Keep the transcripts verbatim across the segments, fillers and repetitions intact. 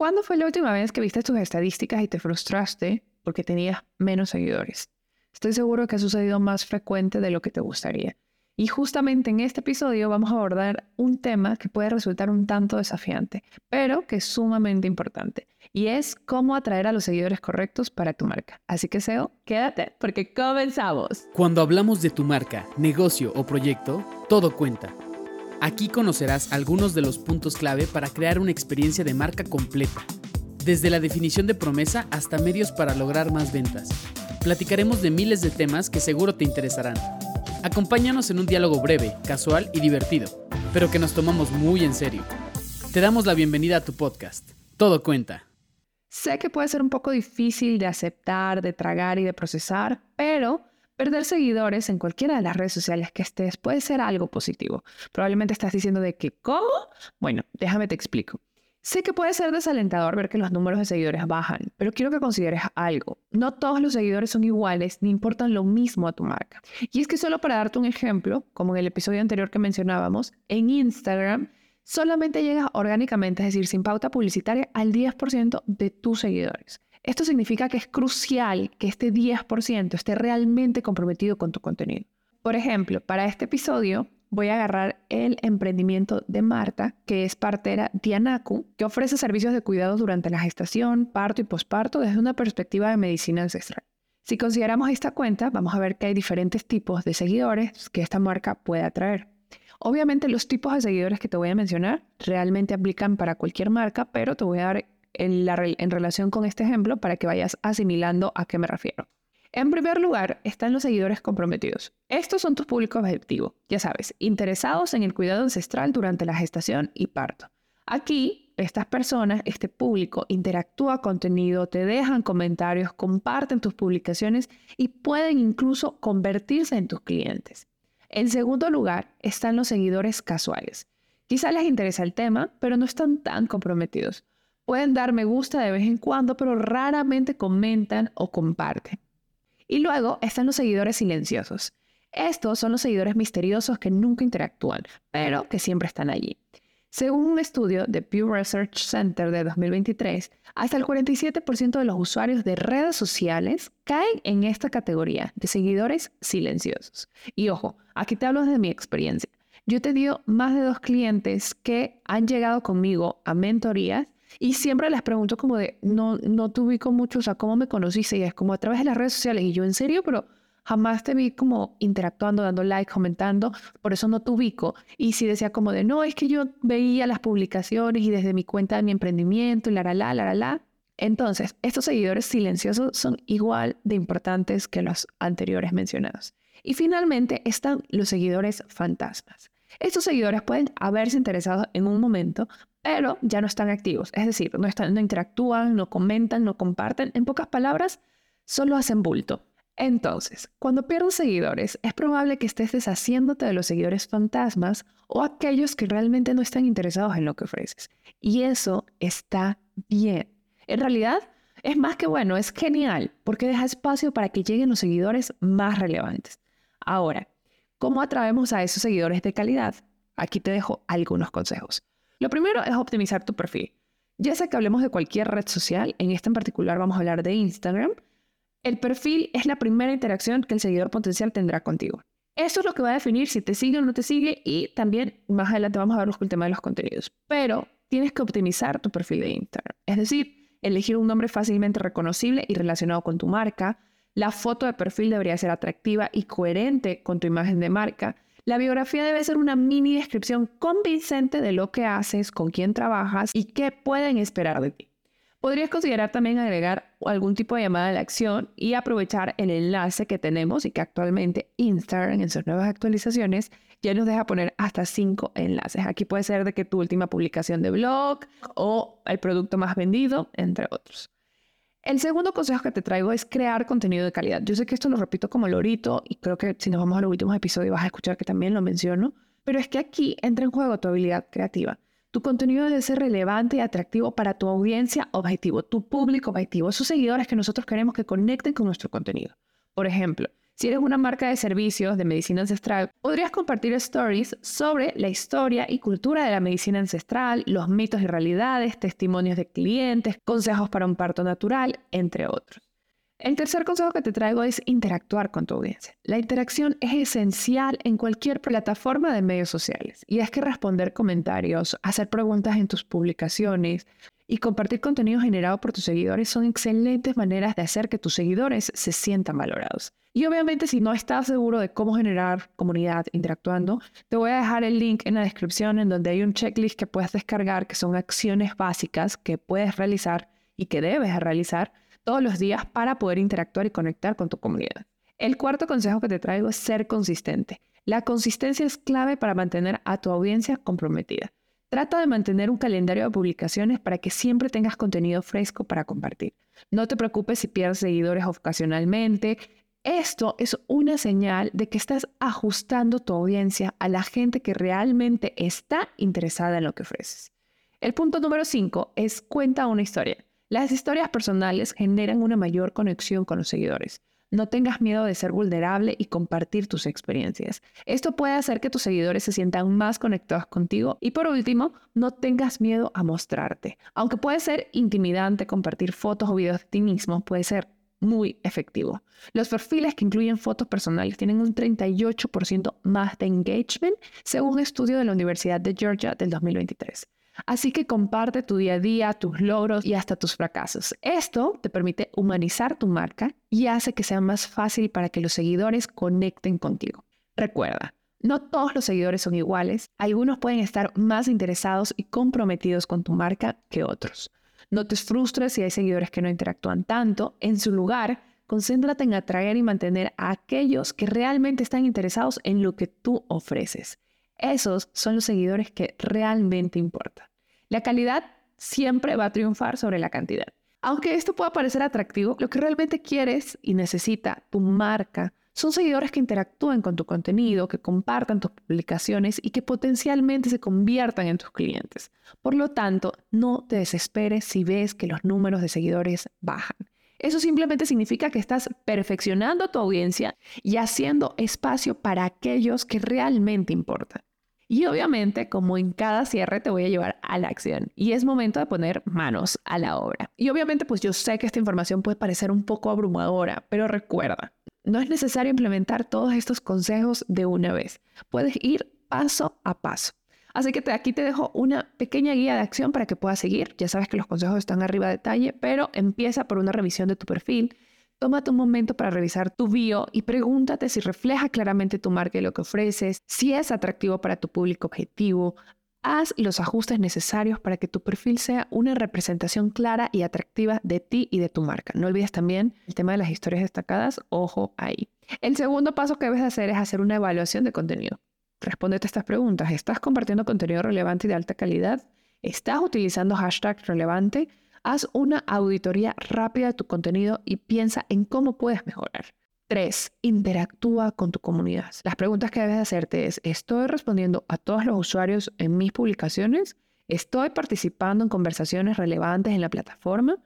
¿Cuándo fue la última vez que viste tus estadísticas y te frustraste porque tenías menos seguidores? Estoy seguro que ha sucedido más frecuente de lo que te gustaría. Y justamente en este episodio vamos a abordar un tema que puede resultar un tanto desafiante, pero que es sumamente importante. Y es cómo atraer a los seguidores correctos para tu marca. Así que, S E O, quédate, porque comenzamos. Cuando hablamos de tu marca, negocio o proyecto, todo cuenta. Aquí conocerás algunos de los puntos clave para crear una experiencia de marca completa. Desde la definición de promesa hasta medios para lograr más ventas. Platicaremos de miles de temas que seguro te interesarán. Acompáñanos en un diálogo breve, casual y divertido, pero que nos tomamos muy en serio. Te damos la bienvenida a tu podcast. Todo cuenta. Sé que puede ser un poco difícil de aceptar, de tragar y de procesar, pero perder seguidores en cualquiera de las redes sociales que estés puede ser algo positivo. Probablemente estás diciendo de que, ¿cómo? Bueno, déjame te explico. Sé que puede ser desalentador ver que los números de seguidores bajan, pero quiero que consideres algo. No todos los seguidores son iguales ni importan lo mismo a tu marca. Y es que solo para darte un ejemplo, como en el episodio anterior que mencionábamos, en Instagram solamente llegas orgánicamente, es decir, sin pauta publicitaria, al diez por ciento de tus seguidores. Esto significa que es crucial que este diez por ciento esté realmente comprometido con tu contenido. Por ejemplo, para este episodio, voy a agarrar el emprendimiento de Marta, que es partera de Anaku, que ofrece servicios de cuidado durante la gestación, parto y posparto desde una perspectiva de medicina ancestral. Si consideramos esta cuenta, vamos a ver que hay diferentes tipos de seguidores que esta marca puede atraer. Obviamente los tipos de seguidores que te voy a mencionar realmente aplican para cualquier marca, pero te voy a dar en, la, en relación con este ejemplo para que vayas asimilando a qué me refiero. En primer lugar, están los seguidores comprometidos. Estos son tus públicos objetivo, ya sabes, interesados en el cuidado ancestral durante la gestación y parto. Aquí, estas personas, este público, interactúa contenido, te dejan comentarios, comparten tus publicaciones y pueden incluso convertirse en tus clientes. En segundo lugar, están los seguidores casuales. Quizá les interesa el tema, pero no están tan comprometidos. Pueden dar me gusta de vez en cuando, pero raramente comentan o comparten. Y luego están los seguidores silenciosos. Estos son los seguidores misteriosos que nunca interactúan, pero que siempre están allí. Según un estudio de Pew Research Center de dos mil veintitrés, hasta el cuarenta y siete por ciento de los usuarios de redes sociales caen en esta categoría de seguidores silenciosos. Y ojo, aquí te hablo desde mi experiencia. Yo he tenido más de dos clientes que han llegado conmigo a mentorías y siempre les pregunto como de, no, no te ubico mucho, o sea, ¿cómo me conociste? Y es como a través de las redes sociales. Y yo, ¿en serio? Pero jamás te vi como interactuando, dando like, comentando. Por eso no te ubico. Y si decía como de, no, es que yo veía las publicaciones y desde mi cuenta de mi emprendimiento, y la, la, la, la, la. Entonces, estos seguidores silenciosos son igual de importantes que los anteriores mencionados. Y finalmente están los seguidores fantasmas. Estos seguidores pueden haberse interesado en un momento, pero ya no están activos. Es decir, no, están, no interactúan, no comentan, no comparten. En pocas palabras, solo hacen bulto. Entonces, cuando pierdes seguidores, es probable que estés deshaciéndote de los seguidores fantasmas o aquellos que realmente no están interesados en lo que ofreces. Y eso está bien. En realidad, es más que bueno, es genial, porque deja espacio para que lleguen los seguidores más relevantes. Ahora, ¿cómo atraemos a esos seguidores de calidad? Aquí te dejo algunos consejos. Lo primero es optimizar tu perfil. Ya sea que hablemos de cualquier red social, en esta en particular vamos a hablar de Instagram, el perfil es la primera interacción que el seguidor potencial tendrá contigo. Eso es lo que va a definir si te sigue o no te sigue y también más adelante vamos a ver el tema de los contenidos. Pero tienes que optimizar tu perfil de Instagram. Es decir, elegir un nombre fácilmente reconocible y relacionado con tu marca. La foto de perfil debería ser atractiva y coherente con tu imagen de marca. La biografía debe ser una mini descripción convincente de lo que haces, con quién trabajas y qué pueden esperar de ti. Podrías considerar también agregar algún tipo de llamada a la acción y aprovechar el enlace que tenemos y que actualmente Instagram en sus nuevas actualizaciones ya nos deja poner hasta cinco enlaces. Aquí puede ser de que tu última publicación de blog o el producto más vendido, entre otros. El segundo consejo que te traigo es crear contenido de calidad. Yo sé que esto lo repito como lorito y creo que si nos vamos a los últimos episodios vas a escuchar que también lo menciono, pero es que aquí entra en juego tu habilidad creativa. Tu contenido debe ser relevante y atractivo para tu audiencia objetivo, tu público objetivo, esos seguidores que nosotros queremos que conecten con nuestro contenido. Por ejemplo, Si eres una marca de servicios de medicina ancestral, podrías compartir stories sobre la historia y cultura de la medicina ancestral, los mitos y realidades, testimonios de clientes, consejos para un parto natural, entre otros. El tercer consejo que te traigo es interactuar con tu audiencia. La interacción es esencial en cualquier plataforma de medios sociales, y es que responder comentarios, hacer preguntas en tus publicaciones y compartir contenido generado por tus seguidores son excelentes maneras de hacer que tus seguidores se sientan valorados. Y obviamente, si no estás seguro de cómo generar comunidad interactuando, te voy a dejar el link en la descripción en donde hay un checklist que puedes descargar, que son acciones básicas que puedes realizar y que debes realizar todos los días para poder interactuar y conectar con tu comunidad. El cuarto consejo que te traigo es ser consistente. La consistencia es clave para mantener a tu audiencia comprometida. Trata de mantener un calendario de publicaciones para que siempre tengas contenido fresco para compartir. No te preocupes si pierdes seguidores ocasionalmente. Esto es una señal de que estás ajustando tu audiencia a la gente que realmente está interesada en lo que ofreces. El punto número cinco es cuenta una historia. Las historias personales generan una mayor conexión con los seguidores. No tengas miedo de ser vulnerable y compartir tus experiencias. Esto puede hacer que tus seguidores se sientan más conectados contigo. Y por último, no tengas miedo a mostrarte. Aunque puede ser intimidante compartir fotos o videos de ti mismo, puede ser muy efectivo. Los perfiles que incluyen fotos personales tienen un treinta y ocho por ciento más de engagement, según un estudio de la Universidad de Georgia del dos mil veintitrés. Así que comparte tu día a día, tus logros y hasta tus fracasos. Esto te permite humanizar tu marca y hace que sea más fácil para que los seguidores conecten contigo. Recuerda, no todos los seguidores son iguales. Algunos pueden estar más interesados y comprometidos con tu marca que otros. No te frustres si hay seguidores que no interactúan tanto. En su lugar, concéntrate en atraer y mantener a aquellos que realmente están interesados en lo que tú ofreces. Esos son los seguidores que realmente importan. La calidad siempre va a triunfar sobre la cantidad. Aunque esto pueda parecer atractivo, lo que realmente quieres y necesita tu marca son seguidores que interactúen con tu contenido, que compartan tus publicaciones y que potencialmente se conviertan en tus clientes. Por lo tanto, no te desesperes si ves que los números de seguidores bajan. Eso simplemente significa que estás perfeccionando a tu audiencia y haciendo espacio para aquellos que realmente importan. Y obviamente, como en cada cierre, te voy a llevar a la acción. Y es momento de poner manos a la obra. Y obviamente, pues yo sé que esta información puede parecer un poco abrumadora, pero recuerda, no es necesario implementar todos estos consejos de una vez. Puedes ir paso a paso. Así que te, aquí te dejo una pequeña guía de acción para que puedas seguir. Ya sabes que los consejos están arriba a detalle, pero empieza por una revisión de tu perfil. Tómate un momento para revisar tu bio y pregúntate si refleja claramente tu marca y lo que ofreces, si es atractivo para tu público objetivo. Haz los ajustes necesarios para que tu perfil sea una representación clara y atractiva de ti y de tu marca. No olvides también el tema de las historias destacadas, ojo ahí. El segundo paso que debes hacer es hacer una evaluación de contenido. Respóndete a estas preguntas. ¿Estás compartiendo contenido relevante y de alta calidad? ¿Estás utilizando hashtag relevante? Haz una auditoría rápida de tu contenido y piensa en cómo puedes mejorar. tres. Interactúa con tu comunidad. Las preguntas que debes hacerte es, ¿estoy respondiendo a todos los usuarios en mis publicaciones? ¿Estoy participando en conversaciones relevantes en la plataforma?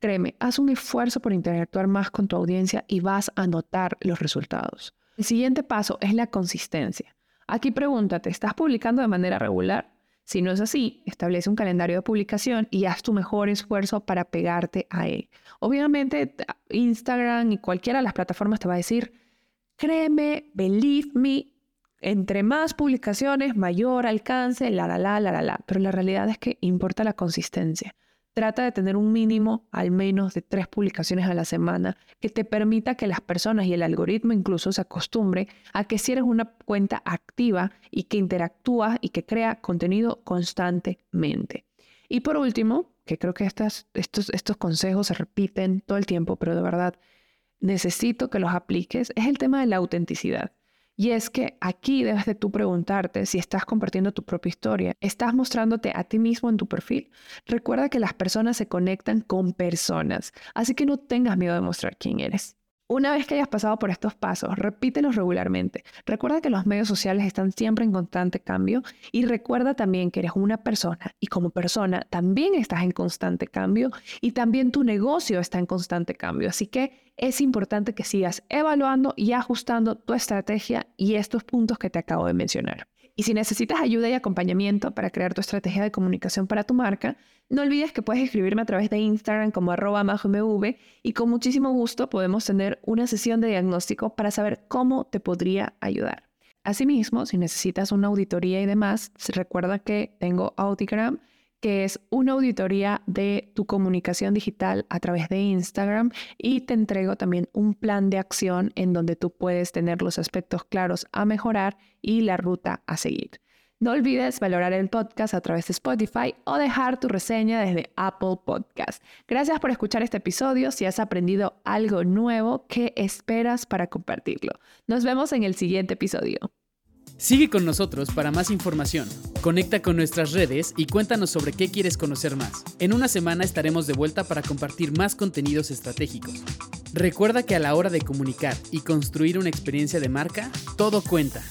Créeme, haz un esfuerzo por interactuar más con tu audiencia y vas a notar los resultados. El siguiente paso es la consistencia. Aquí pregúntate, ¿estás publicando de manera regular? Si no es así, establece un calendario de publicación y haz tu mejor esfuerzo para pegarte a él. Obviamente, Instagram y cualquiera de las plataformas te va a decir, créeme, believe me, entre más publicaciones, mayor alcance, la, la, la, la, la, la. Pero la realidad es que importa la consistencia. Trata de tener un mínimo, al menos, de tres publicaciones a la semana que te permita que las personas y el algoritmo incluso se acostumbre a que si eres una cuenta activa y que interactúa y que crea contenido constantemente. Y por último, que creo que estas, estos, estos consejos se repiten todo el tiempo, pero de verdad necesito que los apliques, es el tema de la autenticidad. Y es que aquí debes de tú preguntarte si estás compartiendo tu propia historia. ¿Estás mostrándote a ti mismo en tu perfil? Recuerda que las personas se conectan con personas, así que no tengas miedo de mostrar quién eres. Una vez que hayas pasado por estos pasos, repítelos regularmente. Recuerda que los medios sociales están siempre en constante cambio y recuerda también que eres una persona y como persona también estás en constante cambio y también tu negocio está en constante cambio. Así que es importante que sigas evaluando y ajustando tu estrategia y estos puntos que te acabo de mencionar. Y si necesitas ayuda y acompañamiento para crear tu estrategia de comunicación para tu marca, no olvides que puedes escribirme a través de Instagram como arroba majomv y con muchísimo gusto podemos tener una sesión de diagnóstico para saber cómo te podría ayudar. Asimismo, si necesitas una auditoría y demás, recuerda que tengo Audigram, que es una auditoría de tu comunicación digital a través de Instagram y te entrego también un plan de acción en donde tú puedes tener los aspectos claros a mejorar y la ruta a seguir. No olvides valorar el podcast a través de Spotify o dejar tu reseña desde Apple Podcast. Gracias por escuchar este episodio. Si has aprendido algo nuevo, ¿qué esperas para compartirlo? Nos vemos en el siguiente episodio. Sigue con nosotros para más información. Conecta con nuestras redes y cuéntanos sobre qué quieres conocer más. En una semana estaremos de vuelta para compartir más contenidos estratégicos. Recuerda que a la hora de comunicar y construir una experiencia de marca, todo cuenta.